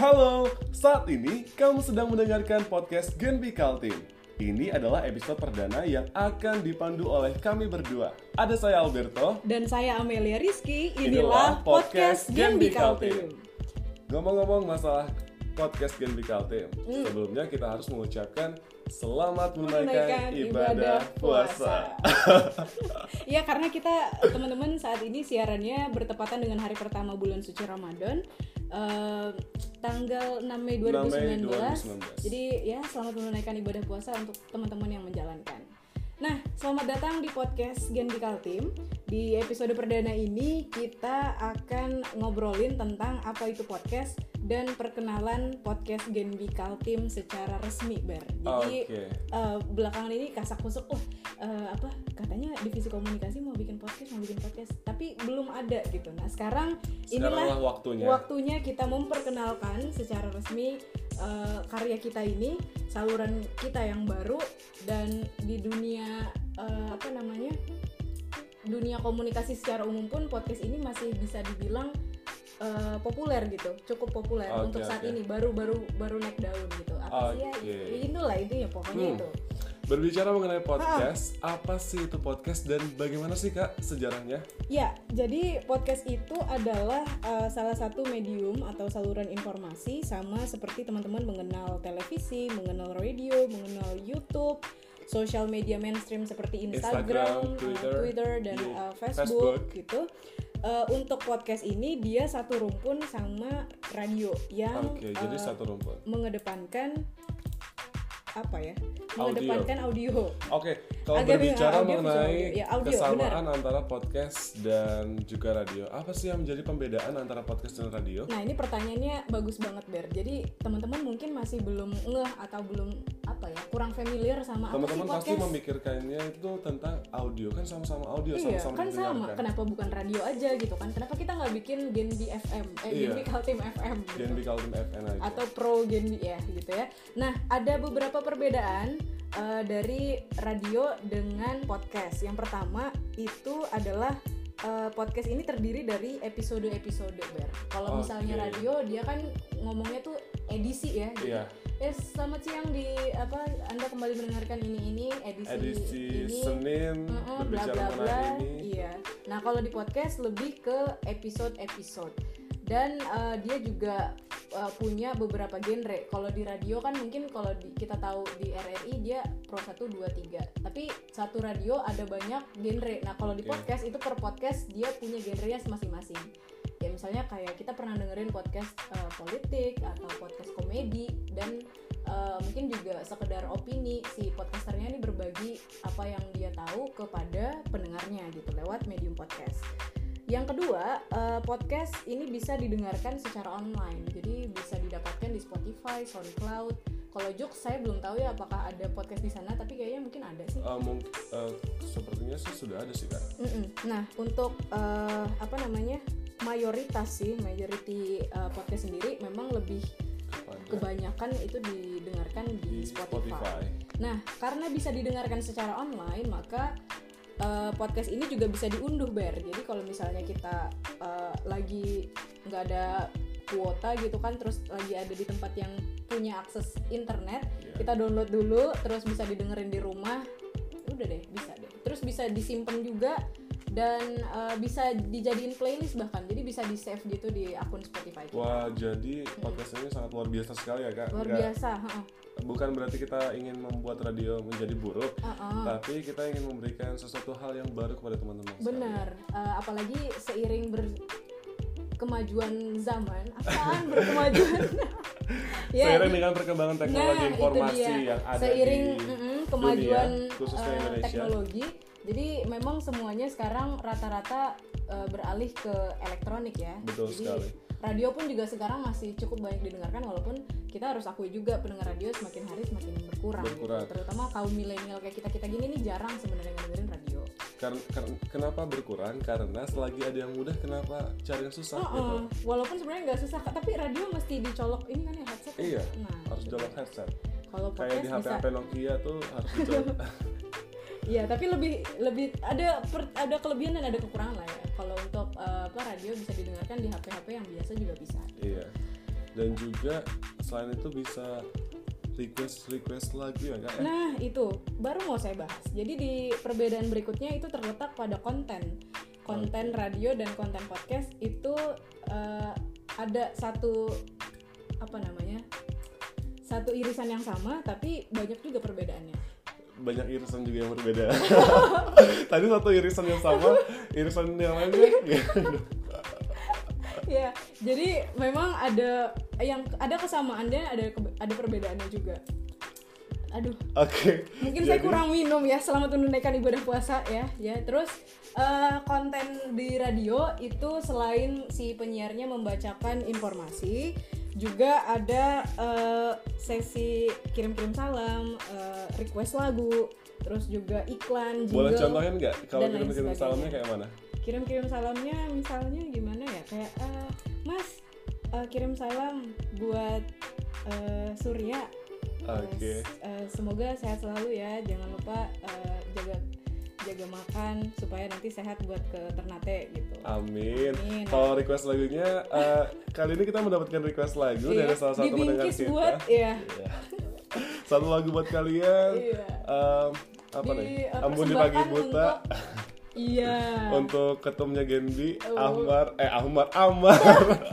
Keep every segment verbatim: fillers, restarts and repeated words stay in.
Halo, saat ini kamu sedang mendengarkan podcast GenBI Kaltim. Ini adalah episode perdana yang akan dipandu oleh kami berdua. Ada saya Alberto dan saya Amelia Rizky. Inilah, Inilah podcast, podcast GenBI Kaltim. Ngomong-ngomong masalah podcast GenBI Kaltim, hmm. sebelumnya kita harus mengucapkan selamat menunaikan ibadah, ibadah puasa. Ya, karena kita teman-teman saat ini siarannya bertepatan dengan hari pertama bulan suci Ramadan. Uh, tanggal enam Mei dua ribu sembilan belas. Jadi ya selamat menunaikan ibadah puasa untuk teman-teman yang menjalankan. Nah, selamat datang di podcast GenBI Kaltim. Di episode perdana ini kita akan ngobrolin tentang apa itu podcast dan perkenalan podcast GenBI Kaltim secara resmi, Ber. Jadi okay. uh, belakangan ini kasak kusuk, oh uh, apa katanya divisi komunikasi mau bikin podcast, mau bikin podcast, tapi belum ada gitu. Nah, sekarang inilah waktunya. waktunya kita memperkenalkan secara resmi uh, karya kita ini, saluran kita yang baru dan di dunia uh, apa namanya? dunia komunikasi secara umum pun podcast ini masih bisa dibilang uh, populer gitu, cukup populer okay, untuk saat okay. ini baru-baru baru naik daun gitu. Apa okay. sih ya? Itulah intinya pokoknya hmm. itu. Berbicara mengenai podcast, ha. apa sih itu podcast dan bagaimana sih Kak sejarahnya? Ya, jadi podcast itu adalah uh, salah satu medium atau saluran informasi sama seperti teman-teman mengenal televisi, mengenal radio, mengenal YouTube, social media mainstream seperti Instagram, Instagram Twitter, Twitter, dan yeah, uh, Facebook, Facebook gitu. Uh, untuk podcast ini dia satu rumpun sama radio yang okay, jadi uh, satu rumpun. mengedepankan apa ya? Mengedepankan audio. audio. Oke, okay. kalau Agak berbicara audio, mengenai audio. Ya, audio, kesamaan benar. antara podcast dan juga radio, apa sih yang menjadi pembedaan antara podcast dan radio? Nah, ini pertanyaannya bagus banget, Ber. Jadi teman-teman mungkin masih belum ngeh atau belum apa ya, kurang familiar sama teman-teman apa sih podcast. Teman-teman pasti memikirkannya itu tentang audio, kan sama-sama audio, iya, sama-sama kan sama. Kenapa bukan radio aja gitu kan? Kenapa kita nggak bikin GenBI F M, eh iya. GenBI Kaltim F M, gitu. GenBI Kaltim F M aja. Atau Pro GenBI ya, gitu ya. Nah, ada beberapa perbedaan uh, dari radio dengan podcast. Yang pertama itu adalah uh, podcast ini terdiri dari episode-episode, Ber. Kalau okay. misalnya radio dia kan ngomongnya tuh edisi ya gitu. Yeah. Eh, selamat siang di apa Anda kembali mendengarkan ini ini edisi, edisi ini Senin uh-uh, bla bla bla. Iya. Nah, kalau di podcast lebih ke episode-episode. Dan uh, dia juga uh, punya beberapa genre. Kalau di radio kan mungkin kalau kita tahu di R R I dia pro satu, dua, tiga. Tapi satu radio ada banyak genre. Nah, kalau di podcast yeah. itu per podcast dia punya genrenya masing-masing. Ya misalnya kayak kita pernah dengerin podcast uh, politik atau podcast komedi dan uh, mungkin juga sekedar opini. Si podcasternya ini berbagi apa yang dia tahu kepada pendengarnya gitu lewat medium podcast. Yang kedua, uh, podcast ini bisa didengarkan secara online. Jadi bisa didapatkan di Spotify, Soundcloud. Kalau Jux saya belum tahu ya apakah ada podcast di sana, tapi kayaknya mungkin ada sih. Uh, mung- uh, sepertinya sih sudah ada sih, Kak. Mm-mm. Nah, untuk uh, apa namanya? mayoritas sih, majority uh, podcast sendiri memang lebih kebanyakan itu didengarkan di, di Spotify. Spotify. Nah, karena bisa didengarkan secara online, maka Uh, podcast ini juga bisa diunduh, Ber. Jadi kalau misalnya kita uh, lagi nggak ada kuota gitu kan, terus lagi ada di tempat yang punya akses internet, yeah. kita download dulu, terus bisa didengerin di rumah, udah deh, bisa deh. Terus bisa disimpan juga dan uh, bisa dijadiin playlist bahkan, jadi bisa di save gitu di akun Spotify kita. Wah, jadi podcast ini hmm. sangat luar biasa sekali ya, Kak. Luar nggak... biasa. Ha-ha. Bukan berarti kita ingin membuat radio menjadi buruk, uh-uh. tapi kita ingin memberikan sesuatu hal yang baru kepada teman-teman. Benar, uh, apalagi seiring berkemajuan zaman, apaan berkemajuan? ya, seiring dengan perkembangan teknologi nah, informasi yang ada seiring, di uh-uh, kemajuan dunia, khususnya uh, Indonesia. Teknologi, jadi memang semuanya sekarang rata-rata uh, beralih ke elektronik ya. Betul jadi, sekali. Radio pun juga sekarang masih cukup banyak didengarkan walaupun kita harus akui juga pendengar radio semakin hari semakin berkurang, berkurang. Gitu. Terutama kaum milenial kayak kita-kita gini nih jarang sebenarnya dengerin radio. Karena kenapa berkurang? Karena selagi ada yang mudah kenapa cari yang susah? Oh, gitu. Walaupun sebenarnya nggak susah, tapi radio mesti dicolok ini kan ya headset. Iya. Kan? Nah, harus gitu. Colok headset. Kalau kayak di H P H P Nokia tuh harus dicolok. Iya, tapi lebih lebih ada per, ada kelebihan dan ada kekurangan lah ya. Kalau untuk uh, apa radio bisa didengarkan di H P H P yang biasa juga bisa. Iya. dan juga selain itu bisa request-request lagi ya Kak? Nah itu baru mau saya bahas. Jadi di perbedaan berikutnya itu terletak pada konten. Konten radio dan konten podcast itu uh, ada satu apa namanya satu irisan yang sama, tapi banyak juga perbedaannya. Banyak irisan juga yang berbeda. Tadi satu irisan yang sama, irisan yang lainnya. Ya, jadi memang ada yang ada kesamaannya, ada ada perbedaannya juga. Aduh. Oke. Okay. Mungkin jadi, saya kurang minum ya selama menunaikan ibadah puasa ya. Ya, terus uh, konten di radio itu selain si penyiarnya membacakan informasi, juga ada uh, sesi kirim-kirim salam, uh, request lagu, terus juga iklan, jingle. Boleh contohin nggak kalau kirim-kirim salamnya kayak mana? Kirim-kirim salamnya misalnya gimana ya, kayak uh, mas uh, kirim salam buat uh, Surya, okay. uh, semoga sehat selalu ya, jangan lupa uh, jaga jaga makan supaya nanti sehat buat ke Ternate gitu. Amin. Amin. Kalau request lagunya uh, kali ini kita mendapatkan request lagu dari salah satu pendengar kita. Buat, ya. Satu lagu buat kalian. um, apa di, nih? Ambon di pagi buta. Untuk... Iya. Untuk ketumnya Genbi, oh. Ahmar, eh Ahmar, Ahmar.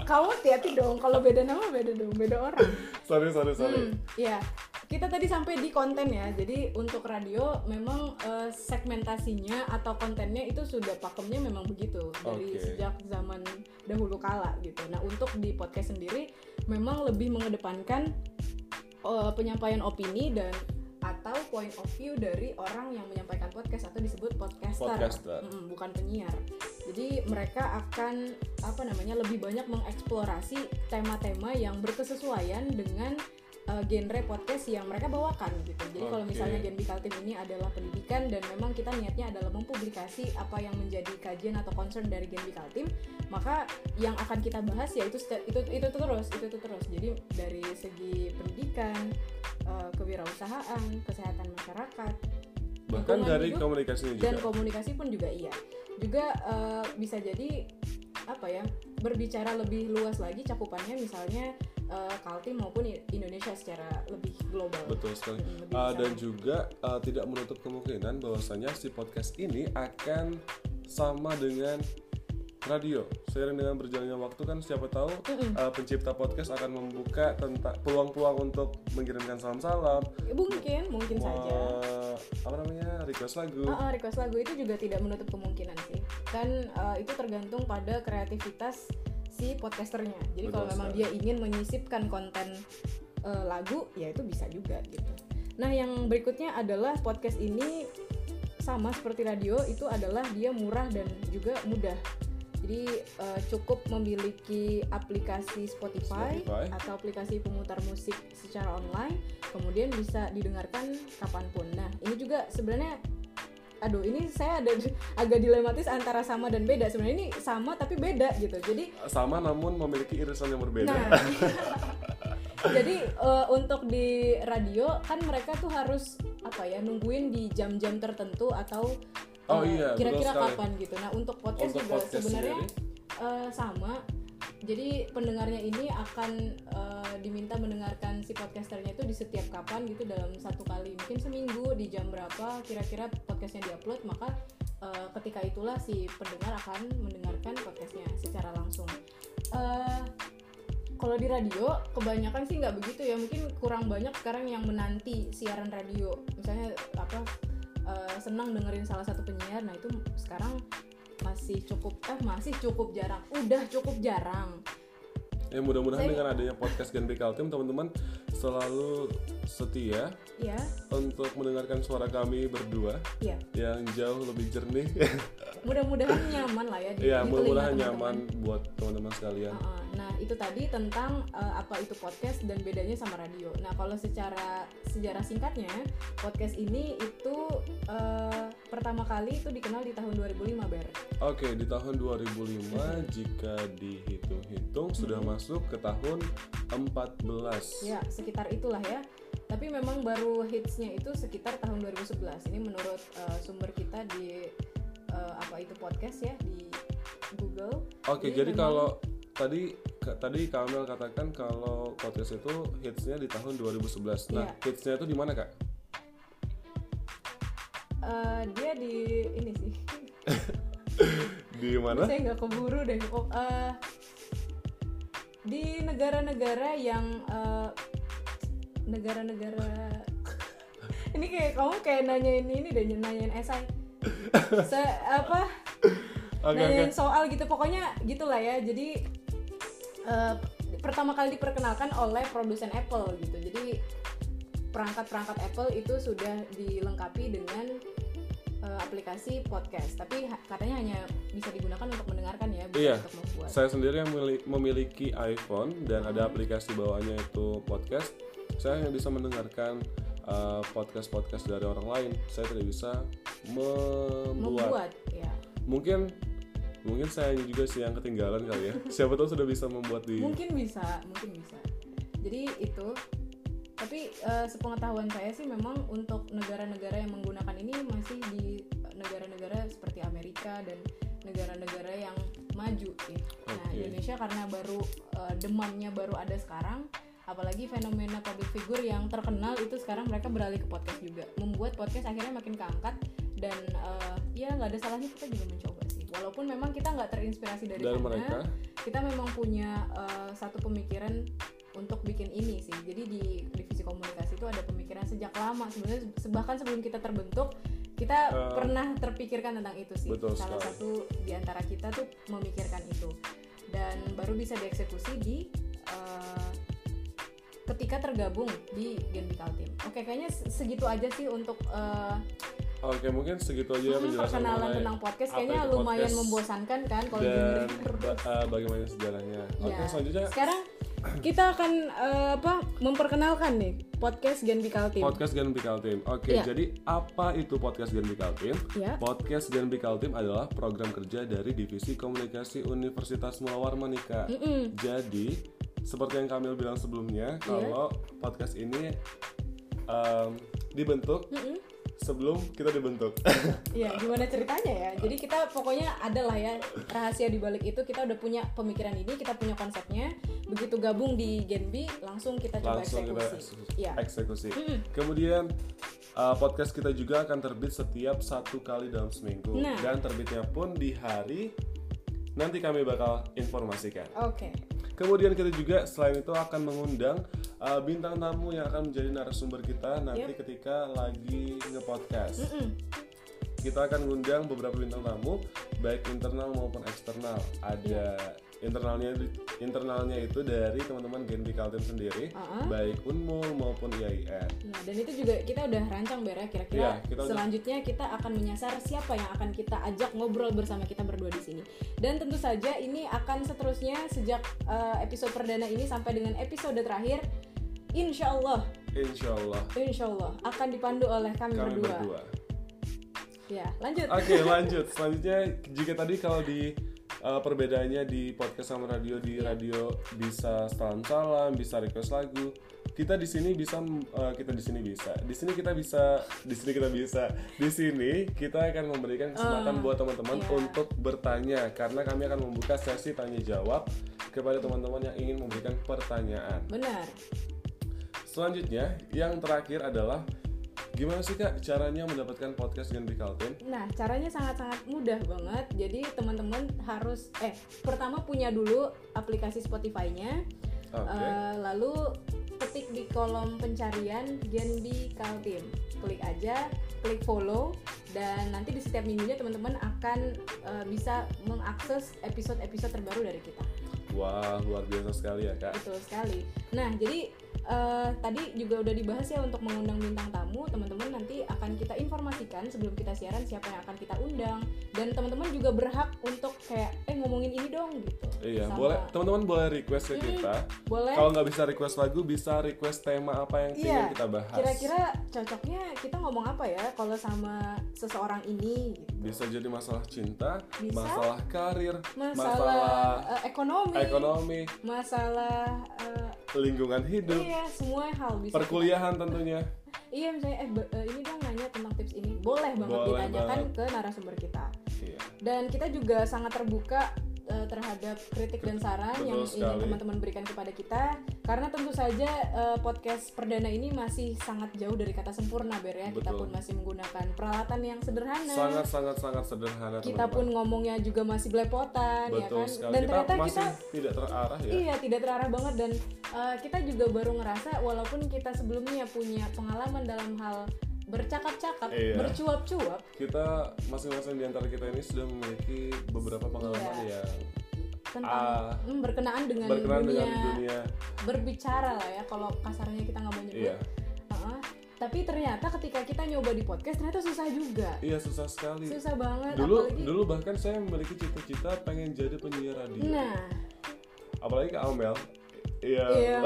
Kamu hati-hati dong, kalau beda nama beda dong, beda orang. Sorry, sorry, sorry. Iya, hmm, kita tadi sampai di konten ya. Jadi untuk radio memang eh, segmentasinya atau kontennya itu sudah pakemnya memang begitu dari okay. sejak zaman dahulu kala gitu. Nah untuk di podcast sendiri memang lebih mengedepankan eh, penyampaian opini dan atau point of view dari orang yang menyampaikan podcast atau disebut podcaster, podcaster. Mm, bukan penyiar. Jadi mereka akan apa namanya lebih banyak mengeksplorasi tema-tema yang berkesesuaian dengan uh, genre podcast yang mereka bawakan gitu. Jadi okay. kalau misalnya GenBI Kaltim ini adalah pendidikan dan memang kita niatnya adalah mempublikasi apa yang menjadi kajian atau concern dari GenBI Kaltim, maka yang akan kita bahas ya itu itu itu terus itu, itu terus. Jadi dari segi pendidikan, kewirausahaan, kesehatan masyarakat, bahkan dari hidup, komunikasinya juga, dan komunikasi pun juga iya juga uh, bisa jadi apa ya berbicara lebih luas lagi cakupannya, misalnya uh, Kaltim maupun Indonesia secara lebih global. Betul sekali. Lebih uh, dan juga uh, tidak menutup kemungkinan bahwasanya si podcast ini akan sama dengan radio. Seiring dengan berjalannya waktu kan siapa tahu uh, pencipta podcast akan membuka tentang peluang-peluang untuk mengirimkan salam-salam. Mungkin, mungkin Wah, saja. Apa namanya? Request lagu. Uh, uh, request lagu itu juga tidak menutup kemungkinan sih. Kan uh, itu tergantung pada kreativitas si podcasternya. Jadi kalau memang dia ingin menyisipkan konten uh, lagu, ya itu bisa juga gitu. Nah, yang berikutnya adalah podcast ini sama seperti radio, itu adalah dia murah dan juga mudah. Jadi uh, cukup memiliki aplikasi Spotify, Spotify atau aplikasi pemutar musik secara online, kemudian bisa didengarkan kapanpun. Nah ini juga sebenarnya, aduh ini saya ada agak dilematis antara sama dan beda. Sebenarnya ini sama tapi beda gitu. Jadi sama namun memiliki irisan yang berbeda. Nah, jadi uh, untuk di radio kan mereka tuh harus apa ya nungguin di jam-jam tertentu atau oh, uh, iya, kira-kira kapan gitu. Nah untuk podcast untuk juga podcast sebenarnya uh, sama. Jadi pendengarnya ini akan uh, diminta mendengarkan si podcasternya itu di setiap kapan gitu, dalam satu kali mungkin seminggu di jam berapa kira-kira podcastnya diupload, maka uh, ketika itulah si pendengar akan mendengarkan podcastnya secara langsung. Uh, Kalau di radio, kebanyakan sih nggak begitu ya. Mungkin kurang banyak sekarang yang menanti siaran radio. Misalnya apa uh, senang dengerin salah satu penyiar. Nah itu sekarang masih cukup, eh masih cukup jarang. Udah cukup jarang. Ya mudah-mudahan Saya... dengan adanya podcast GenBI Kaltim, teman-teman selalu setia ya untuk mendengarkan suara kami berdua ya, yang jauh lebih jernih. Mudah-mudahan nyaman lah ya. Iya, mudah-mudahan nyaman teman-teman, buat teman-teman sekalian. Uh-uh. Nah itu tadi tentang uh, apa itu podcast dan bedanya sama radio. Nah kalau secara sejarah singkatnya, podcast ini itu uh, pertama kali itu dikenal di tahun dua ribu lima Ber. Oke, di tahun dua ribu lima mm-hmm. jika dihitung-hitung mm-hmm. sudah masuk ke tahun empat belas. Ya sekitar itulah ya. Tapi memang baru hitsnya itu sekitar tahun dua ribu sebelas. Ini menurut uh, sumber kita di uh, apa itu podcast ya di Google. Oke, jadi, jadi memang... kalau tadi tadi Kak Amel katakan kalau podcast itu hitsnya di tahun dua ribu sebelas. Nah, yeah. hitsnya itu di mana, Kak? Uh, dia di ini sih. Di mana? Saya nggak keburu deh. Oh, uh, di negara-negara yang uh, negara-negara ini kayak kamu kayak nanyain ini deh, nanyain esai. Se apa? Okay, nanyain okay. soal gitu, pokoknya gitulah ya. Jadi uh, pertama kali diperkenalkan oleh produsen Apple gitu. Jadi perangkat-perangkat Apple itu sudah dilengkapi dengan uh, aplikasi podcast. Tapi ha- katanya hanya bisa digunakan untuk mendengarkan ya, bukan yeah. untuk membuat. Saya sendiri yang memiliki iPhone dan hmm. ada aplikasi bawaannya itu podcast. Saya hanya bisa mendengarkan uh, podcast-podcast dari orang lain. Saya tidak bisa membuat. membuat ya. Mungkin mungkin saya juga sih yang ketinggalan kali ya. Siapa tahu sudah bisa membuat di. Mungkin bisa, mungkin bisa. Jadi itu. Tapi uh, sepengetahuan saya sih memang untuk negara-negara yang menggunakan ini masih di negara-negara seperti Amerika dan negara-negara yang maju ya. Okay. Nah, Indonesia karena baru uh, demandnya baru ada sekarang, apalagi fenomena public figure yang terkenal itu sekarang mereka beralih ke podcast juga. Membuat podcast akhirnya makin keangkat dan uh, ya enggak ada salahnya kita juga mencoba sih. Walaupun memang kita enggak terinspirasi dari sana, mereka, kita memang punya uh, satu pemikiran untuk bikin ini sih. Jadi di divisi komunikasi itu ada pemikiran sejak lama sebenarnya, bahkan sebelum kita terbentuk kita uh, pernah terpikirkan tentang itu sih. Betul sekali. Salah satu di antara kita tuh memikirkan itu dan baru bisa dieksekusi di uh, ketika tergabung di GenBI Kaltim. Oke, kayaknya segitu aja sih untuk uh, Oke, mungkin segitu aja hmm, penjelasan tentang podcast. Kayaknya lumayan podcast membosankan kan kalau dengerin terus. Uh, bagaimana sejarahnya? Oke, ya. Selanjutnya sekarang kita akan uh, apa memperkenalkan nih podcast GenBI Kaltim. Podcast GenBI Kaltim. Oke, yeah. Jadi apa itu podcast GenBI Kaltim? Yeah. Podcast GenBI Kaltim adalah program kerja dari divisi komunikasi Universitas Mulawarman. Jadi seperti yang Kamil bilang sebelumnya, yeah. kalau podcast ini um, dibentuk Mm-mm. sebelum kita dibentuk. Iya, gimana ceritanya ya? Jadi kita pokoknya ada lah ya rahasia dibalik itu. Kita udah punya pemikiran ini, kita punya konsepnya. Begitu gabung di GenBI, langsung kita coba langsung eksekusi. Kita ya. Eksekusi. Hmm. Kemudian uh, podcast kita juga akan terbit setiap satu kali dalam seminggu. Nah. Dan terbitnya pun di hari nanti kami bakal informasikan. Oke. Okay. Kemudian kita juga selain itu akan mengundang Uh, bintang tamu yang akan menjadi narasumber kita nanti yep. ketika lagi nge-podcast. Mm-mm. Kita akan ngundang beberapa bintang tamu baik internal maupun eksternal. Ada yep. internalnya internalnya itu dari teman-teman GenBI Kaltim sendiri, uh-huh. baik Unmul maupun I A I N. Nah, dan itu juga kita udah rancang Ber ya kira-kira ya, kita selanjutnya udah... kita akan menyasar siapa yang akan kita ajak ngobrol bersama kita berdua di sini. Dan tentu saja ini akan seterusnya sejak uh, episode perdana ini sampai dengan episode terakhir. Insyaallah. Insyaallah. Insyaallah akan dipandu oleh kami, kami berdua. berdua. Ya, lanjut. Oke, okay, lanjut. Selanjutnya jika tadi kalau di uh, perbedaannya di podcast sama radio, di radio bisa salam salam, bisa request lagu. Kita di sini bisa uh, kita di sini bisa. Di sini kita bisa, di sini kita bisa. Di sini kita akan memberikan kesempatan uh, buat teman-teman yeah. untuk bertanya karena kami akan membuka sesi tanya jawab kepada teman-teman yang ingin memberikan pertanyaan. Benar. Selanjutnya, yang terakhir adalah gimana sih Kak caranya mendapatkan podcast GenBI Kaltim? Nah, caranya sangat-sangat mudah banget. Jadi teman-teman harus eh pertama punya dulu aplikasi Spotify-nya. Okay. Uh, lalu ketik di kolom pencarian GenBI Kaltim. Klik aja, klik follow dan nanti di setiap minggunya teman-teman akan uh, bisa mengakses episode-episode terbaru dari kita. Wah, luar biasa sekali ya, Kak. Betul sekali. Nah, jadi Uh, tadi juga udah dibahas ya untuk mengundang bintang tamu. Teman-teman nanti akan kita informasikan sebelum kita siaran siapa yang akan kita undang. Dan teman-teman juga berhak untuk kayak Eh ngomongin ini dong gitu. Iya sama. Boleh teman-teman boleh request ke hmm, kita. Boleh. Kalau gak bisa request lagu bisa request tema apa yang ingin yeah, kita bahas. Kira-kira cocoknya kita ngomong apa ya kalau sama seseorang ini gitu. Bisa jadi masalah cinta, bisa. Masalah karir, Masalah, masalah uh, ekonomi, ekonomi Masalah uh, lingkungan hidup. Iya, semua hal bisa. Perkuliahan kita. Tentunya. Iya, misalnya eh ini dong nanya tentang tips ini. Boleh banget boleh ditanyakan banget. Ke narasumber kita. Iya. Dan kita juga sangat terbuka uh, terhadap kritik dan saran Betul yang sekali. ingin teman-teman berikan kepada kita. Karena tentu saja uh, podcast perdana ini masih sangat jauh dari kata sempurna, Ber, ya. Betul. Kita pun masih menggunakan peralatan yang sederhana. Sangat-sangat-sangat sederhana. Kita teman-teman. pun ngomongnya juga masih belepotan, Betul ya kan. Sekali. Dan kita ternyata masih kita tidak terarah ya. Iya, tidak terarah banget, dan uh, kita juga baru ngerasa walaupun kita sebelumnya punya pengalaman dalam hal bercakap-cakap, iya. bercuap-cuap, kita masing-masing di antara kita ini sudah memiliki beberapa pengalaman iya. yang tentang uh, berkenaan dengan berkenaan dunia, dengan dunia berbicara lah ya, kalau kasarnya kita nggak mau nyebut. Iya. Uh-uh. Tapi ternyata ketika kita nyoba di podcast ternyata susah juga. Iya, susah sekali. Susah banget. Dulu, apalagi... dulu bahkan saya memiliki cita-cita pengen jadi penyiar radio. Nah, apalagi Kak Amel. Yang, yeah.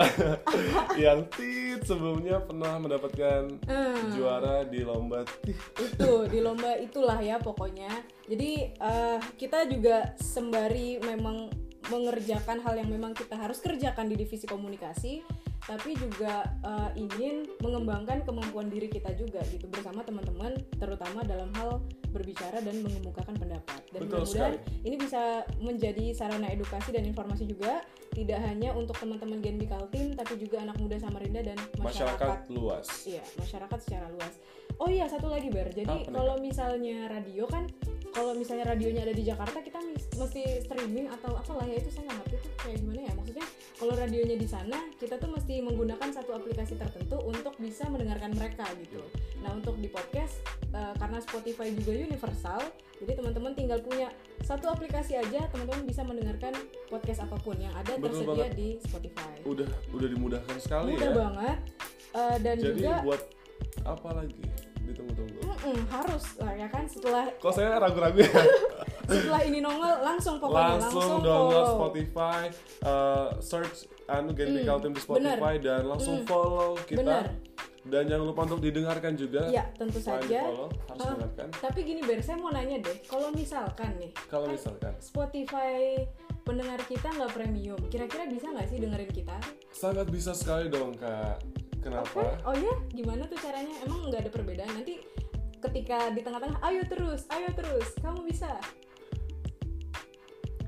yang tit sebelumnya pernah mendapatkan hmm. juara di lomba tit. Itu, di lomba itulah ya pokoknya. Jadi uh, kita juga sembari memang mengerjakan hal yang memang kita harus kerjakan di divisi komunikasi, tapi juga uh, ingin mengembangkan kemampuan diri kita juga gitu bersama teman-teman, terutama dalam hal berbicara dan mengemukakan pendapat. Dan Betul mudah-mudahan sekali. ini bisa menjadi sarana edukasi dan informasi juga, tidak hanya untuk teman-teman GenBI Kaltim, tapi juga anak muda Samarinda dan masyarakat, masyarakat luas. Iya, masyarakat secara luas. Oh iya, satu lagi, Bar. Jadi kalau misalnya radio kan, kalau misalnya radionya ada di Jakarta, kita mesti streaming atau apalah ya, itu saya nggak ngerti tuh kayak gimana ya. Maksudnya kalau radionya di sana, kita tuh mesti menggunakan satu aplikasi tertentu untuk bisa mendengarkan mereka gitu. Nah, untuk di podcast, uh, karena Spotify juga universal, jadi teman-teman tinggal punya satu aplikasi aja, teman-teman bisa mendengarkan podcast apapun yang ada Betul tersedia banget. di Spotify. Udah, udah dimudahkan sekali. Mudah ya. Mudah banget. Uh, dan Jadi juga buat apa lagi? Ditunggu-tunggu. Mm-mm, harus lah ya kan, setelah kok saya ragu-ragu ya. Setelah ini nongol langsung pokoknya langsung, langsung download follow. Spotify, uh, search anu GenBI Kaltim mm, di Spotify bener. dan langsung mm, follow kita. Bener. Dan jangan lupa untuk didengarkan juga. Iya, tentu Selain saja. Follow, harus uh, dengarkan. Tapi gini, Ber, saya mau nanya deh. Kalau misalkan nih, kalau kan misalkan Spotify pendengar kita nggak premium, kira-kira bisa nggak sih dengerin kita? Sangat bisa sekali dong, Kak. Kenapa? Okay. Oh ya, gimana tuh caranya? Emang nggak ada perbedaan? Nanti ketika di tengah-tengah, ayo terus, ayo terus, kamu bisa.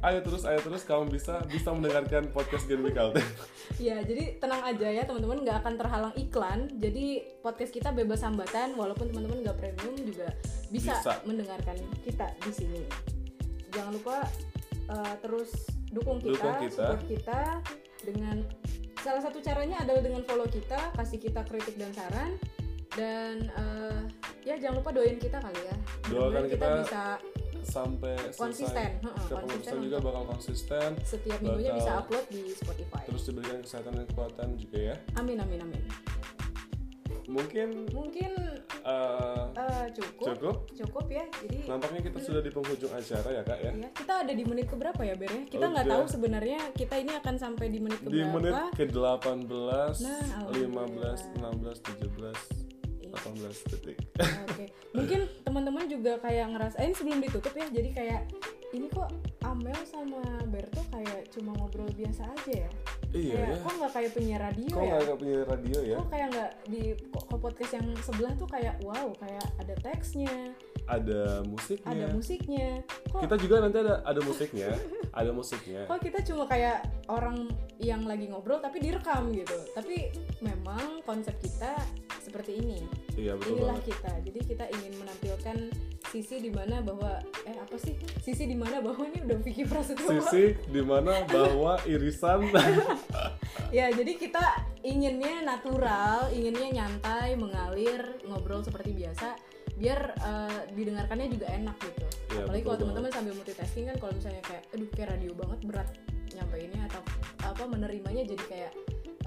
Ayo terus, ayo terus, kamu bisa bisa mendengarkan podcast GenBI Kaltim. Ya, jadi tenang aja ya teman-teman, nggak akan terhalang iklan. Jadi podcast kita bebas hambatan, walaupun teman-teman nggak premium juga bisa, bisa mendengarkan kita di sini. Jangan lupa uh, terus dukung kita, dukung kita, support kita dengan salah satu caranya adalah dengan follow kita, kasih kita kritik dan saran, dan uh, ya jangan lupa doain kita kali ya. Doakan kita, kita bisa sampai konsisten, setiap konsisten juga bakal konsisten. Setiap minggunya bisa upload di Spotify. Terus diberikan kesehatan dan kekuatan juga ya. Amin amin amin. Mungkin mungkin uh, uh, cukup cukup cukup ya. Jadi nampaknya kita hmm. sudah di penghujung acara ya, Kak ya. Iya, kita ada di menit keberapa ya, Ber? Kita nggak tahu sebenarnya kita ini akan sampai di menit keberapa. Di menit ke-delapan belas, nah, lima belas, enam belas, tujuh belas. delapan belas detik. Oke, okay. Mungkin teman-teman juga kayak ngerasain sebelum ditutup ya. Jadi kayak ini kok Amel sama Berto kayak cuma ngobrol biasa aja ya. Iya. Kayak, ya. Kok nggak kayak penyiar radio kok ya? Kok nggak kayak penyiar radio ya? Kok kayak nggak di kok, kok podcast yang sebelah tuh kayak wow, kayak ada teksnya, ada musiknya. Ada musiknya. Kok... Kita juga nanti ada ada musiknya, ada musiknya. Kok kita cuma kayak orang yang lagi ngobrol tapi direkam gitu. Tapi memang konsep kita seperti ini. Iya, betul Inilah banget. kita. Jadi kita ingin menampilkan sisi di mana bahwa eh apa sih? Sisi di mana bahwa ini udah Vicky Prasetyo. Sisi di mana bahwa irisan. Ya, jadi kita inginnya natural, inginnya nyantai, mengalir, ngobrol seperti biasa biar uh, didengarkannya juga enak gitu. Ya, apalagi kalau teman-teman sambil multitasking kan, kalau misalnya kayak aduh kayak radio banget berat nyampeinnya atau apa menerimanya jadi kayak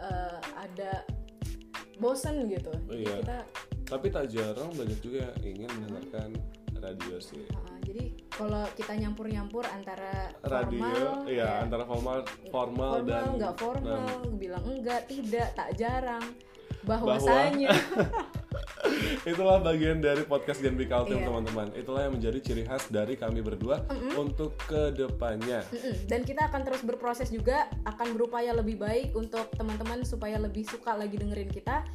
uh, ada bosan gitu. Iya. Jadi kita tapi tak jarang banyak juga yang ingin mendengarkan hmm. radio sih. Uh, jadi kalau kita nyampur-nyampur antara radio, formal, iya, ya, antara formal, formal, formal dan enggak formal, dan, bilang enggak, tidak, tak jarang, bahwasanya. Bahwa, itulah bagian dari podcast GenBI Kaltim, iya. teman-teman. Itulah yang menjadi ciri khas dari kami berdua Mm-mm. untuk kedepannya. Mm-mm. Dan kita akan terus berproses juga, akan berupaya lebih baik untuk teman-teman supaya lebih suka lagi dengerin kita.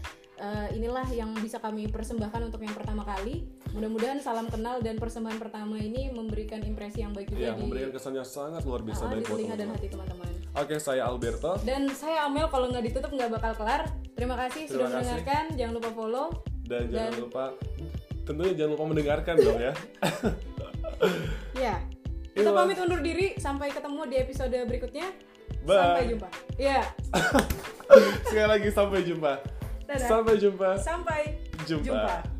uh, inilah yang bisa kami persembahkan untuk yang pertama kali. Mudah-mudahan salam kenal dan persembahan pertama ini memberikan impresi yang baik juga ya, di memberikan kesannya sangat luar biasa dari telinga dan hati teman-teman. Oke, saya Alberto dan saya Amel. Kalau nggak ditutup nggak bakal kelar. Terima kasih Terima sudah kasih. mendengarkan. Jangan lupa follow dan, dan jangan lupa tentunya jangan lupa mendengarkan dong ya. Ya. Kita It pamit was... undur diri, sampai ketemu di episode berikutnya. Bye. Sampai jumpa. Ya. Sekali lagi sampai jumpa. Dadah. Sampai jumpa. Sampai jumpa. jumpa.